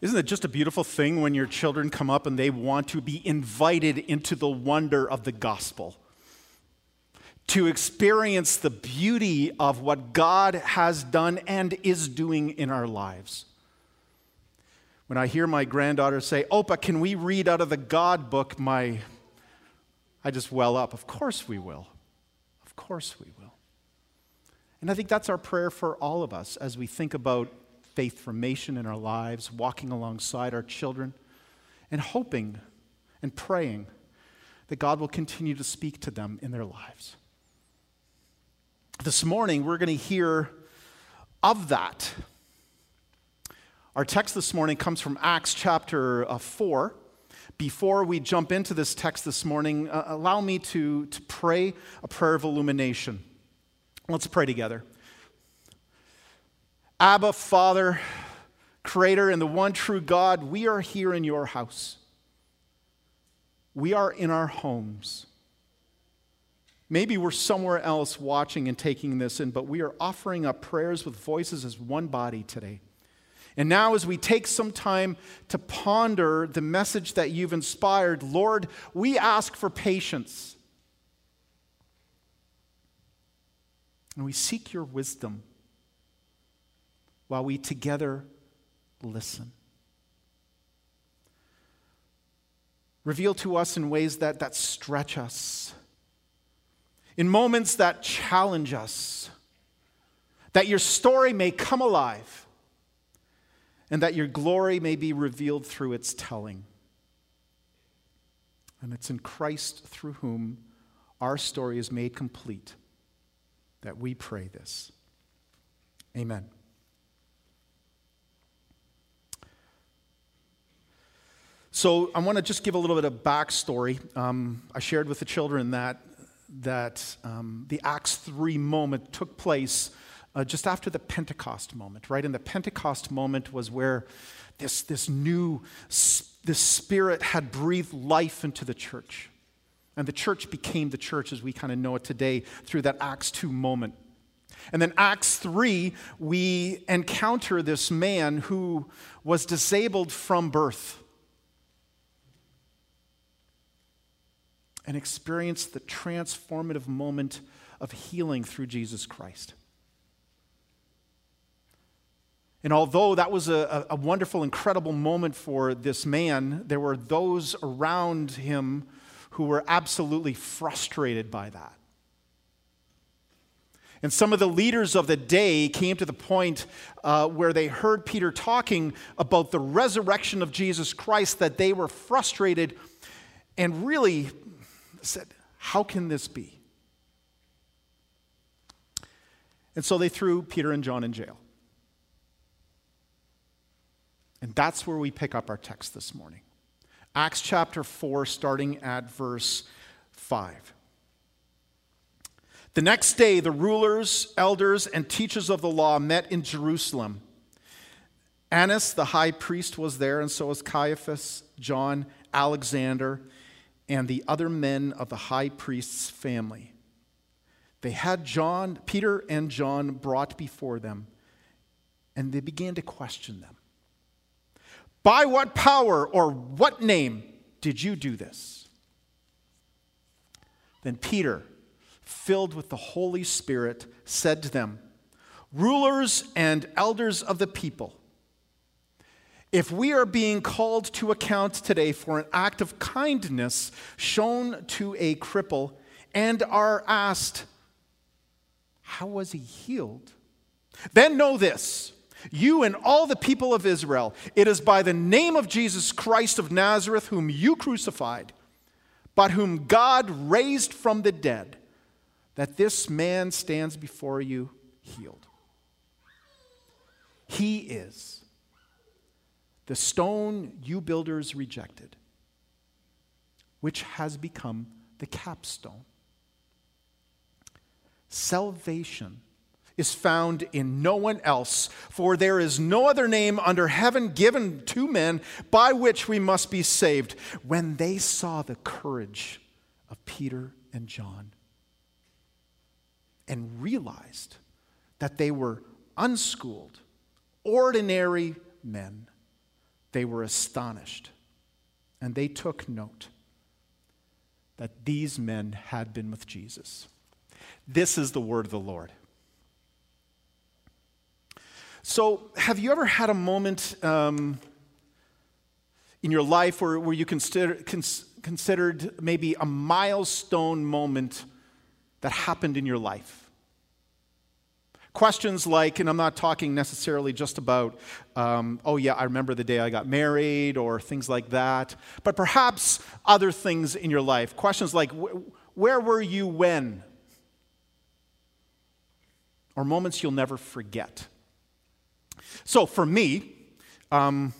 Isn't it just a beautiful thing when your children come up and they want to be invited into the wonder of the gospel? To experience the beauty of what God has done and is doing in our lives. When I hear my granddaughter say, "Opa, can we read out of the God book?" I just well up. Of course we will. Of course we will. And I think that's our prayer for all of us as we think about faith formation in our lives, walking alongside our children, and hoping and praying that God will continue to speak to them in their lives. This morning, we're going to hear of that. Our text this morning comes from Acts chapter 4. Before we jump into this text this morning, allow me to pray a prayer of illumination. Let's pray together. Abba, Father, Creator, and the one true God, we are here in your house. We are in our homes. Maybe we're somewhere else watching and taking this in, but we are offering up prayers with voices as one body today. And now as we take some time to ponder the message that you've inspired, Lord, we ask for patience. And we seek your wisdom while we together listen. Reveal to us in ways that stretch us, in moments that challenge us, that your story may come alive and that your glory may be revealed through its telling. And it's in Christ through whom our story is made complete that we pray this. Amen. So I want to just give a little bit of backstory. I shared with the children that the Acts 3 moment took place just after the Pentecost moment, right? And the Pentecost moment was where this Spirit had breathed life into the church. And the church became the church as we kind of know it today through that Acts 2 moment. And then Acts 3, we encounter this man who was disabled from birth and experienced the transformative moment of healing through Jesus Christ. And although that was a wonderful, incredible moment for this man, there were those around him who were absolutely frustrated by that. And some of the leaders of the day came to the point where they heard Peter talking about the resurrection of Jesus Christ, that they were frustrated and really said, "How can this be?" And so they threw Peter and John in jail. And that's where we pick up our text this morning. Acts chapter 4, starting at verse 5. The next day, the rulers, elders, and teachers of the law met in Jerusalem. Annas, the high priest, was there, and so was Caiaphas, John, Alexander, and the other men of the high priest's family. They had Peter and John brought before them, and they began to question them. "By what power or what name did you do this?" Then Peter, filled with the Holy Spirit, said to them, "Rulers and elders of the people, if we are being called to account today for an act of kindness shown to a cripple and are asked, 'How was he healed?' then know this, you and all the people of Israel, it is by the name of Jesus Christ of Nazareth, whom you crucified, but whom God raised from the dead, that this man stands before you healed. He is the stone you builders rejected, which has become the capstone. Salvation is found in no one else, for there is no other name under heaven given to men by which we must be saved." When they saw the courage of Peter and John and realized that they were unschooled, ordinary men, they were astonished, and they took note that these men had been with Jesus. This is the word of the Lord. So have you ever had a moment in your life where you considered maybe a milestone moment that happened in your life? Questions like, and I'm not talking necessarily just about, oh yeah, I remember the day I got married or things like that, but perhaps other things in your life. Questions like, where were you when? Or moments you'll never forget. So for me, I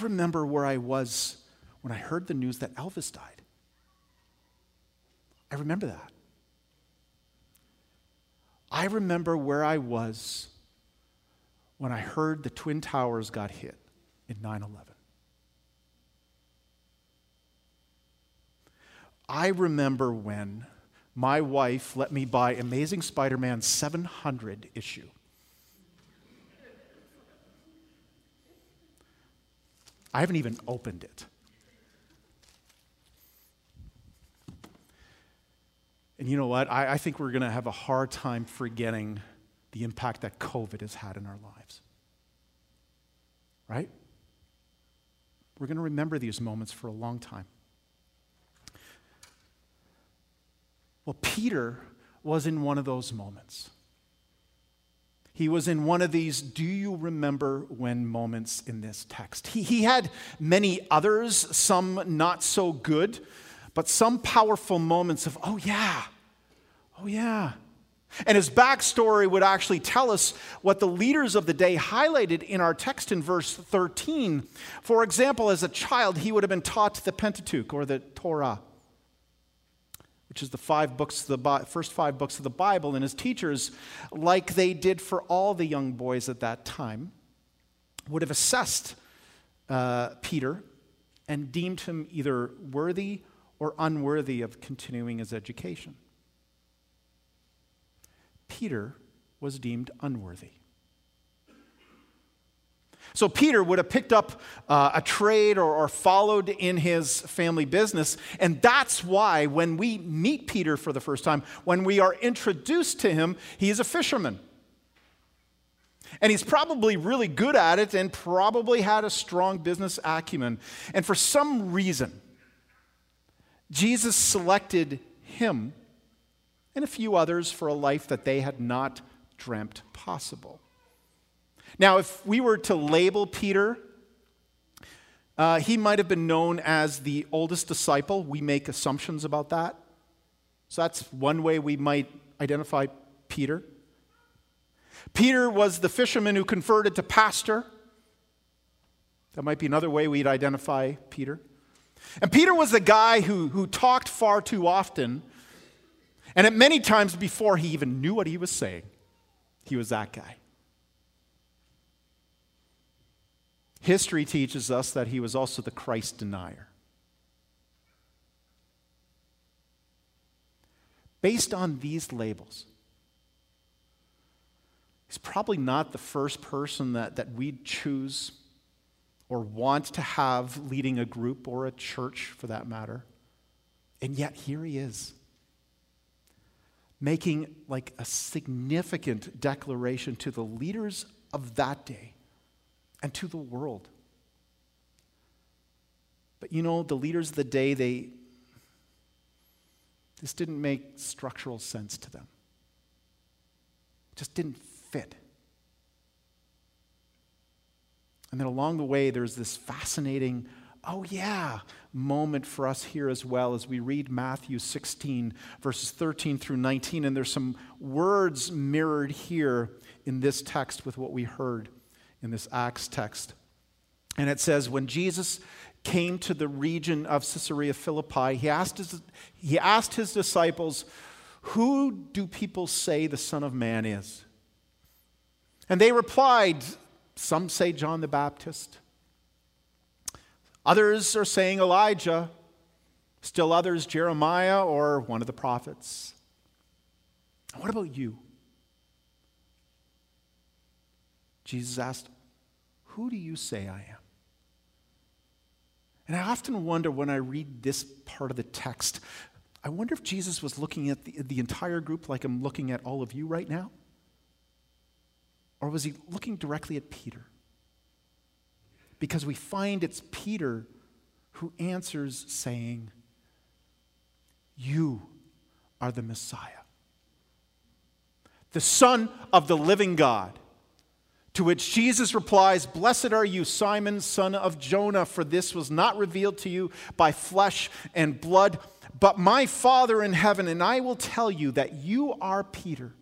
remember where I was when I heard the news that Elvis died. I remember that. I remember where I was when I heard the Twin Towers got hit in 9/11. I remember when my wife let me buy Amazing Spider-Man 700 issue. I haven't even opened it. And you know what? I think we're going to have a hard time forgetting the impact that COVID has had in our lives. Right? We're going to remember these moments for a long time. Well, Peter was in one of those moments. He was in one of these do you remember when moments in this text. He had many others, some not so good, but some powerful moments of, oh yeah. And his backstory would actually tell us what the leaders of the day highlighted in our text in verse 13. For example, as a child, he would have been taught the Pentateuch or the Torah, which is the first five books of the Bible, and his teachers, like they did for all the young boys at that time, would have assessed Peter and deemed him either worthy or unworthy of continuing his education. Peter was deemed unworthy. So Peter would have picked up a trade or followed in his family business. And that's why when we meet Peter for the first time, when we are introduced to him, he is a fisherman. And he's probably really good at it and probably had a strong business acumen. And for some reason, Jesus selected him and a few others for a life that they had not dreamt possible. Now, if we were to label Peter, he might have been known as the oldest disciple. We make assumptions about that. So that's one way we might identify Peter. Peter was the fisherman who converted to pastor. That might be another way we'd identify Peter. And Peter was the guy who talked far too often, and at many times before he even knew what he was saying, he was that guy. History teaches us that he was also the Christ denier. Based on these labels, he's probably not the first person that we'd choose or want to have leading a group or a church for that matter. And yet here he is, making like a significant declaration to the leaders of that day and to the world. But you know, the leaders of the day, this didn't make structural sense to them. It just didn't fit. And then along the way, there's this fascinating, oh yeah, moment for us here as well as we read Matthew 16, verses 13 through 19, and there's some words mirrored here in this text with what we heard in this Acts text. And it says, when Jesus came to the region of Caesarea Philippi, he asked his disciples, who do people say the Son of Man is? And they replied, some say John the Baptist. Others are saying Elijah. Still others, Jeremiah or one of the prophets. What about you? Jesus asked, who do you say I am? And I often wonder when I read this part of the text, I wonder if Jesus was looking at the entire group like I'm looking at all of you right now. Or was he looking directly at Peter? Because we find it's Peter who answers saying, you are the Messiah, the Son of the living God. To which Jesus replies, blessed are you, Simon, son of Jonah, for this was not revealed to you by flesh and blood, but my Father in heaven, and I will tell you that you are Peter,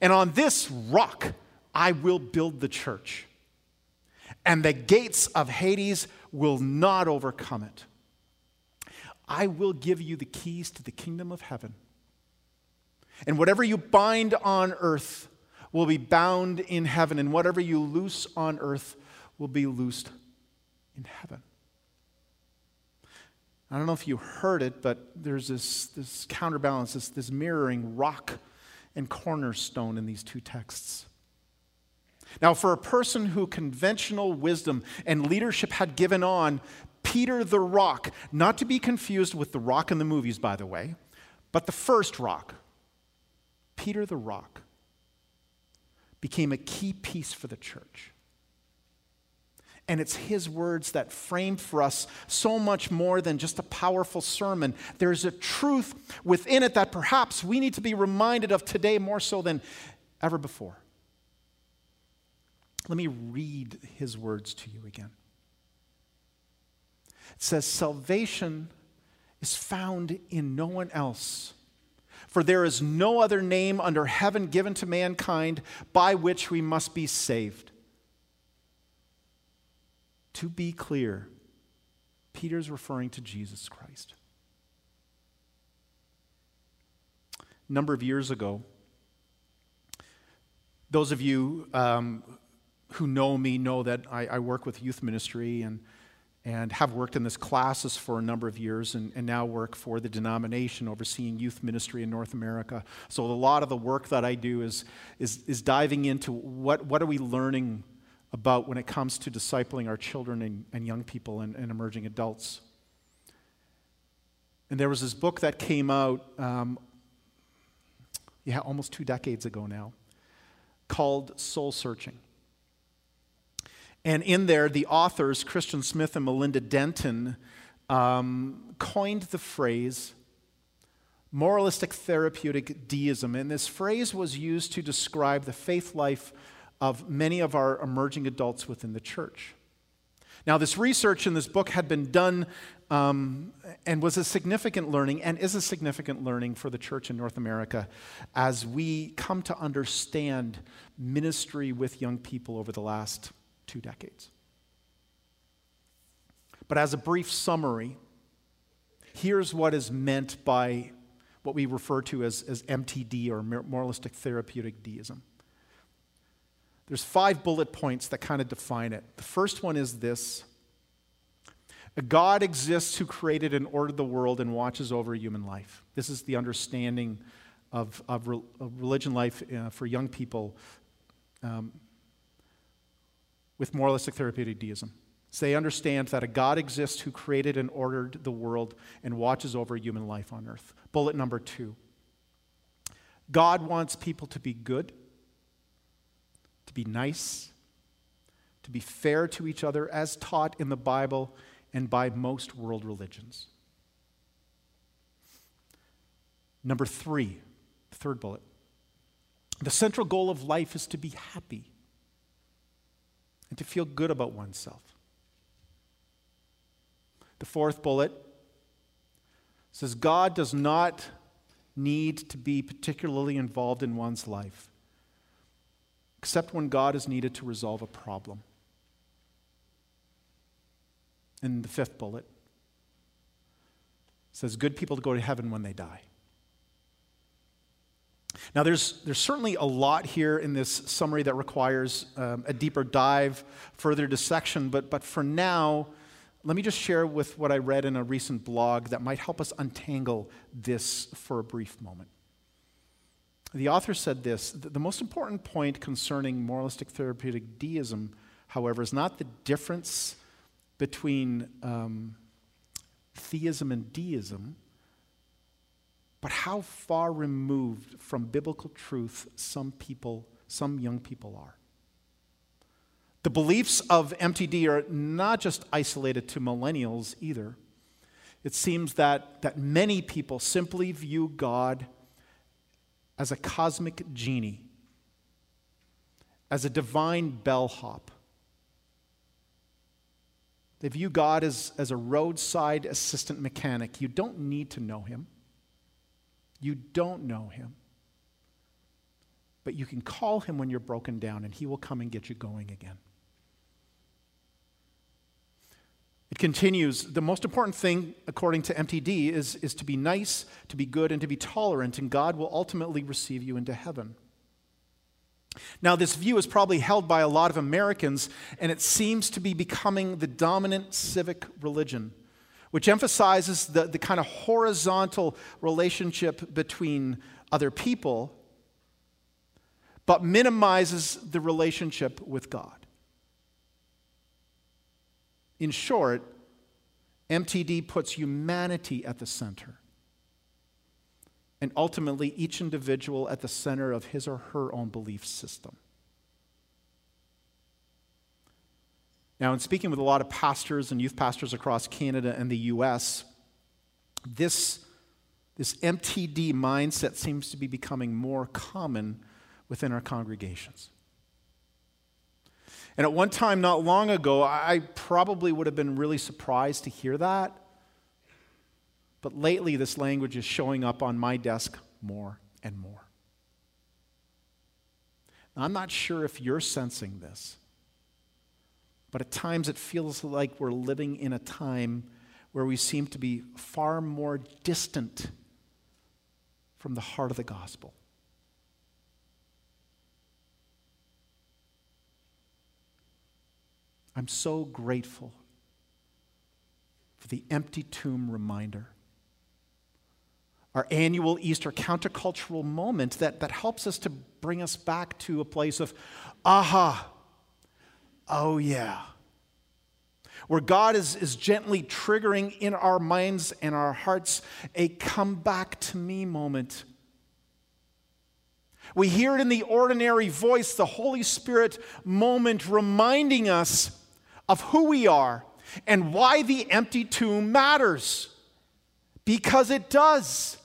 and on this rock I will build the church, and the gates of Hades will not overcome it. I will give you the keys to the kingdom of heaven, and whatever you bind on earth will be bound in heaven, and whatever you loose on earth will be loosed in heaven. I don't know if you heard it, but there's this counterbalance, this mirroring rock and cornerstone in these two texts. Now, for a person who conventional wisdom and leadership had given on Peter the Rock, not to be confused with the rock in the movies, by the way, but the first rock, Peter the Rock, became a key piece for the church. And it's his words that frame for us so much more than just a powerful sermon. There's a truth within it that perhaps we need to be reminded of today more so than ever before. Let me read his words to you again. It says, salvation is found in no one else. For there is no other name under heaven given to mankind by which we must be saved. To be clear, Peter's referring to Jesus Christ. A number of years ago, those of you who know me know that I work with youth ministry and have worked in this classes for a number of years and now work for the denomination overseeing youth ministry in North America. So a lot of the work that I do is diving into what are we learning about when it comes to discipling our children and young people and emerging adults. And there was this book that came out almost 2 decades ago now called Soul Searching. And in there, the authors, Christian Smith and Melinda Denton, coined the phrase moralistic therapeutic deism. And this phrase was used to describe the faith life of many of our emerging adults within the church. Now, this research in this book had been done and was a significant learning and is a significant learning for the church in North America as we come to understand ministry with young people over the last 2 decades. But as a brief summary, here's what is meant by what we refer to as MTD or moralistic therapeutic deism. There's 5 bullet points that kind of define it. The first one is this: a God exists who created and ordered the world and watches over human life. This is the understanding of religion life for young people with moralistic therapeutic deism. So they understand that a God exists who created and ordered the world and watches over human life on earth. Bullet number 2. God wants people to be good, to be nice, to be fair to each other as taught in the Bible and by most world religions. Number 3, third bullet. The central goal of life is to be happy and to feel good about oneself. The 4th bullet says God does not need to be particularly involved in one's life, except when God is needed to resolve a problem. And the 5th bullet says good people go to heaven when they die. Now, there's certainly a lot here in this summary that requires a deeper dive, further dissection, but for now, let me just share with what I read in a recent blog that might help us untangle this for a brief moment. The author said this: the most important point concerning moralistic therapeutic deism however, is not the difference between theism and deism, but how far removed from biblical truth some young people are. The beliefs of MTD are not just isolated to millennials either. It seems that many people simply view God as a cosmic genie, as a divine bellhop. They view God as a roadside assistant mechanic. You don't need to know him. You don't know him. But you can call him when you're broken down, and he will come and get you going again. It continues, the most important thing, according to MTD, is to be nice, to be good, and to be tolerant, and God will ultimately receive you into heaven. Now, this view is probably held by a lot of Americans, and it seems to be becoming the dominant civic religion, which emphasizes the kind of horizontal relationship between other people, but minimizes the relationship with God. In short, MTD puts humanity at the center, and ultimately each individual at the center of his or her own belief system. Now, in speaking with a lot of pastors and youth pastors across Canada and the U.S., this MTD mindset seems to be becoming more common within our congregations. And at one time not long ago, I probably would have been really surprised to hear that. But lately, this language is showing up on my desk more and more. Now, I'm not sure if you're sensing this, but at times it feels like we're living in a time where we seem to be far more distant from the heart of the gospel. I'm so grateful for the empty tomb reminder, our annual Easter countercultural moment that helps us to bring us back to a place of, aha, oh yeah, where God is gently triggering in our minds and our hearts a come back to me moment. We hear it in the ordinary voice, the Holy Spirit moment reminding us of who we are and why the empty tomb matters. Because it does.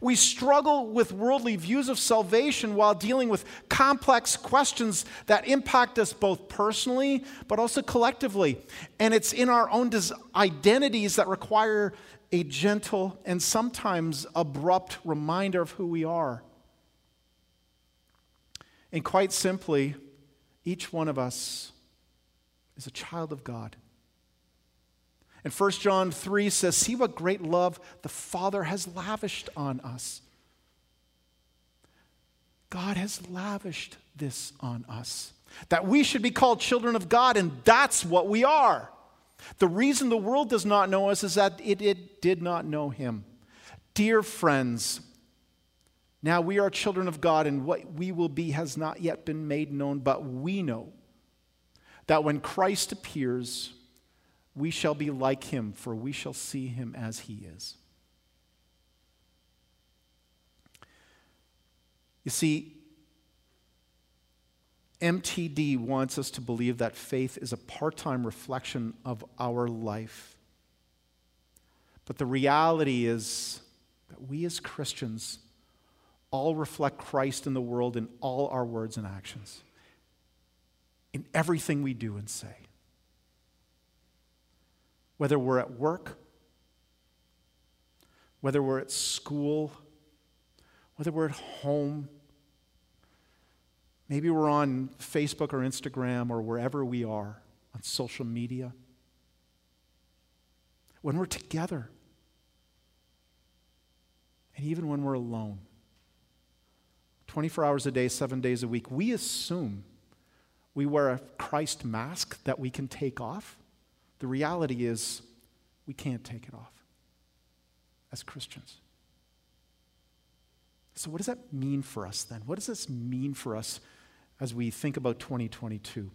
We struggle with worldly views of salvation while dealing with complex questions that impact us both personally but also collectively. And it's in our own identities that require a gentle and sometimes abrupt reminder of who we are. And quite simply, each one of us is a child of God. And 1 John 3 says, see what great love the Father has lavished on us. God has lavished this on us, that we should be called children of God, and that's what we are. The reason the world does not know us is that it did not know him. Dear friends, now we are children of God, and what we will be has not yet been made known, but we know that when Christ appears, we shall be like him, for we shall see him as he is. You see, MTD wants us to believe that faith is a part-time reflection of our life. But the reality is that we as Christians all reflect Christ in the world in all our words and actions, in everything we do and say. Whether we're at work, whether we're at school, whether we're at home, maybe we're on Facebook or Instagram or wherever we are on social media. When we're together, and even when we're alone, 24 hours a day, 7 days a week, we assume we wear a Christ mask that we can take off. The reality is we can't take it off as Christians. So what does that mean for us then? What does this mean for us as we think about 2022.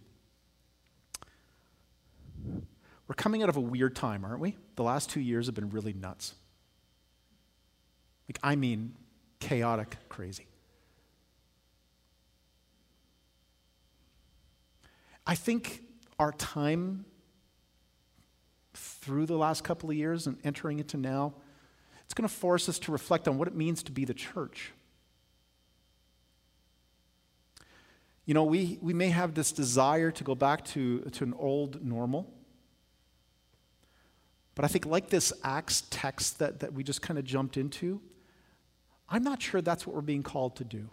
We're coming out of a weird time, aren't we? The last 2 years have been really nuts. Like, I mean, chaotic crazy. I think our time through the last couple of years and entering into now, it's going to force us to reflect on what it means to be the church. You know, we may have this desire to go back to an old normal. But I think like this Acts text that we just kind of jumped into, I'm not sure that's what we're being called to do.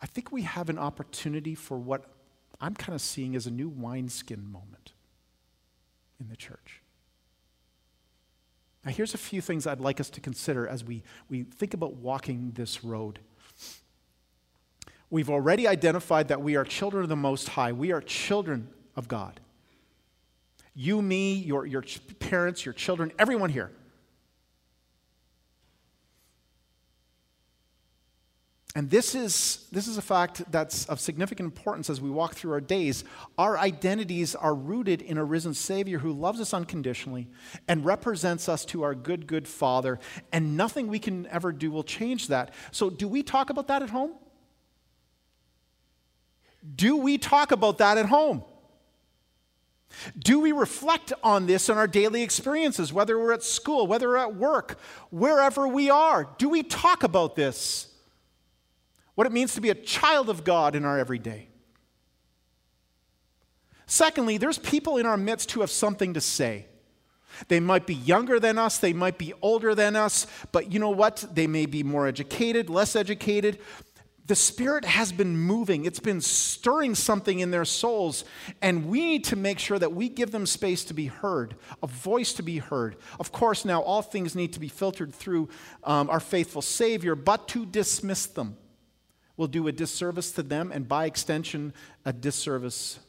I think we have an opportunity for what I'm kind of seeing as a new wineskin moment in the church. Now, here's a few things I'd like us to consider as we think about walking this road. We've already identified that we are children of the Most High. We are children of God. You, me, your parents, your children, everyone here. And this is a fact that's of significant importance as we walk through our days. Our identities are rooted in a risen Savior who loves us unconditionally and represents us to our good, good Father, and nothing we can ever do will change that. So do we talk about that at home? Do we talk about that at home? Do we reflect on this in our daily experiences, whether we're at school, whether we're at work, wherever we are? Do we talk about this? What it means to be a child of God in our everyday. Secondly, there's people in our midst who have something to say. They might be younger than us, they might be older than us, but you know what? They may be more educated, less educated. The Spirit has been moving. It's been stirring something in their souls, and we need to make sure that we give them space to be heard, a voice to be heard. Of course, now all things need to be filtered through our faithful Savior, but to dismiss them will do a disservice to them and, by extension, a disservice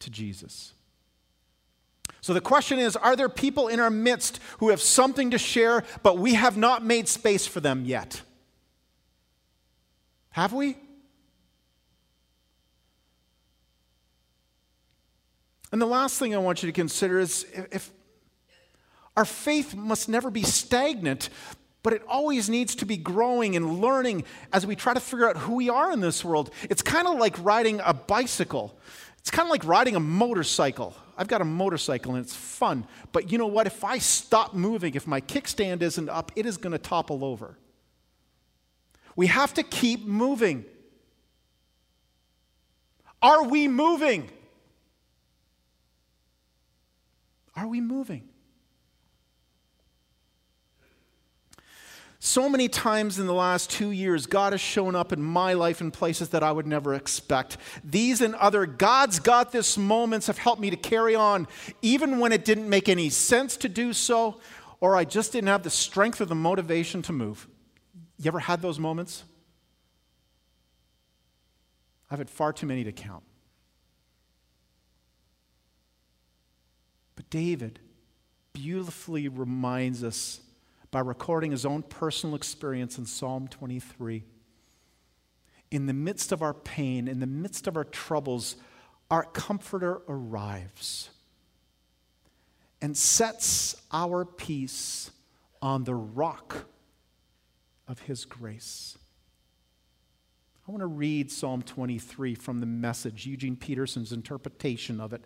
to Jesus. So the question is, are there people in our midst who have something to share, but we have not made space for them yet? Have we? And the last thing I want you to consider is if our faith must never be stagnant, but it always needs to be growing and learning as we try to figure out who we are in this world. It's kind of like riding a bicycle. It's kind of like riding a motorcycle. I've got a motorcycle and it's fun. But you know what? If I stop moving, if my kickstand isn't up, it is going to topple over. We have to keep moving. Are we moving? Are we moving? So many times in the last 2 years, God has shown up in my life in places that I would never expect. These and other God's got this moments have helped me to carry on, even when it didn't make any sense to do so, or I just didn't have the strength or the motivation to move. You ever had those moments? I've had far too many to count. But David beautifully reminds us by recording his own personal experience in Psalm 23. In the midst of our pain, in the midst of our troubles, our comforter arrives and sets our peace on the rock of his grace. I want to read Psalm 23 from The Message, Eugene Peterson's interpretation of it.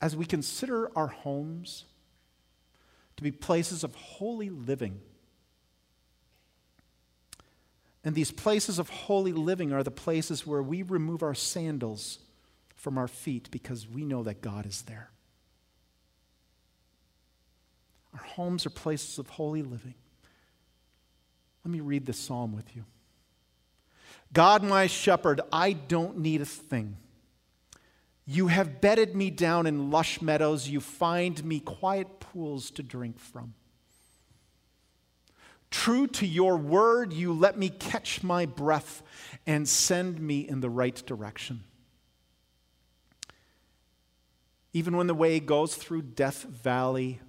As we consider our homes to be places of holy living. And these places of holy living are the places where we remove our sandals from our feet because we know that God is there. Our homes are places of holy living. Let me read this psalm with you. God, my shepherd, I don't need a thing. You have bedded me down in lush meadows. You find me quiet pools to drink from. True to your word, you let me catch my breath and send me in the right direction. Even when the way goes through Death Valley,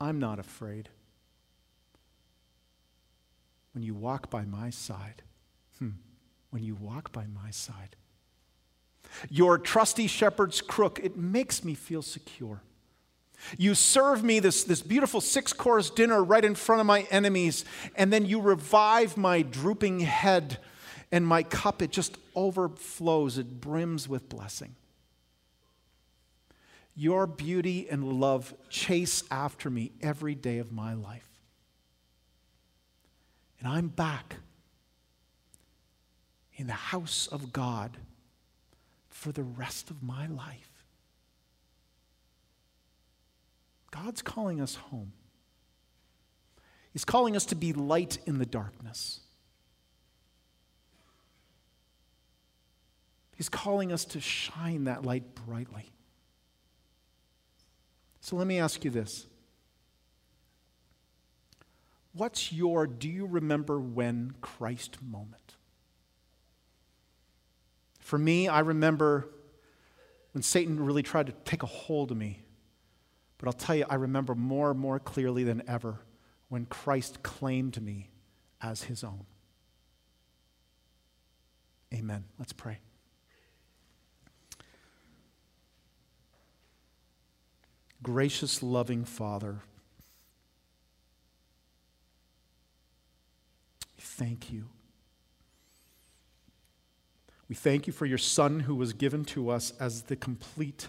I'm not afraid. when you walk by my side. When you walk by my side. Your trusty shepherd's crook, it makes me feel secure. You serve me this beautiful 6-course dinner right in front of my enemies, and then you revive my drooping head, and my cup, it just overflows, it brims with blessing. Your beauty and love chase after me every day of my life. And I'm back in the house of God for the rest of my life. God's calling us home. He's calling us to be light in the darkness. He's calling us to shine that light brightly. So let me ask you this. What's your "do you remember when" Christ moment? For me, I remember when Satan really tried to take a hold of me. But I'll tell you, I remember more and more clearly than ever when Christ claimed me as his own. Amen. Let's pray. Gracious, loving Father, we thank you. We thank you for your Son who was given to us as the complete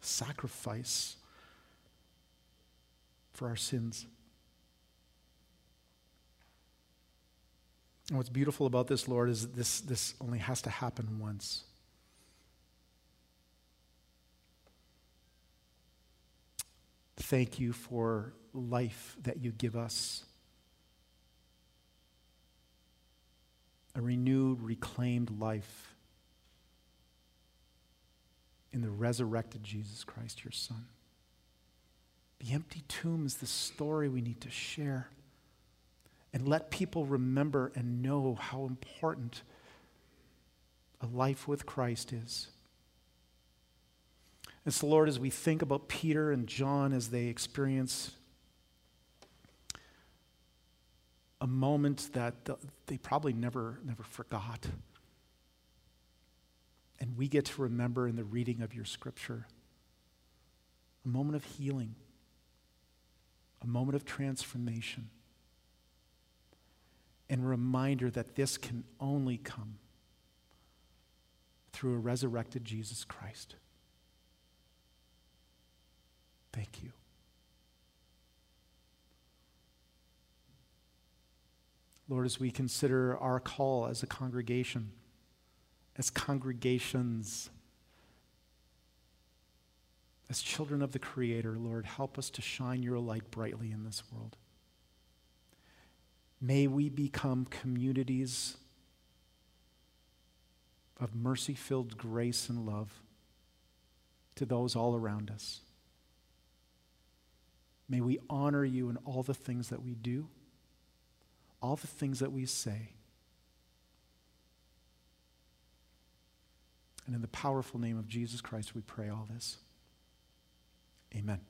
sacrifice for our sins. And what's beautiful about this, Lord, is that this only has to happen once. Thank you for life that you give us. A renewed, reclaimed life in the resurrected Jesus Christ, your Son. The empty tomb is the story we need to share and let people remember and know how important a life with Christ is. And so, Lord, as we think about Peter and John as they experience a moment that they probably never forgot, and we get to remember in the reading of your scripture a moment of healing, a moment of transformation, and a reminder that this can only come through a resurrected Jesus Christ. Thank you. Lord, as we consider our call as a congregation, as congregations, as children of the Creator, Lord, help us to shine your light brightly in this world. May we become communities of mercy-filled grace and love to those all around us. May we honor you in all the things that we do, all the things that we say. And in the powerful name of Jesus Christ, we pray all this. Amen.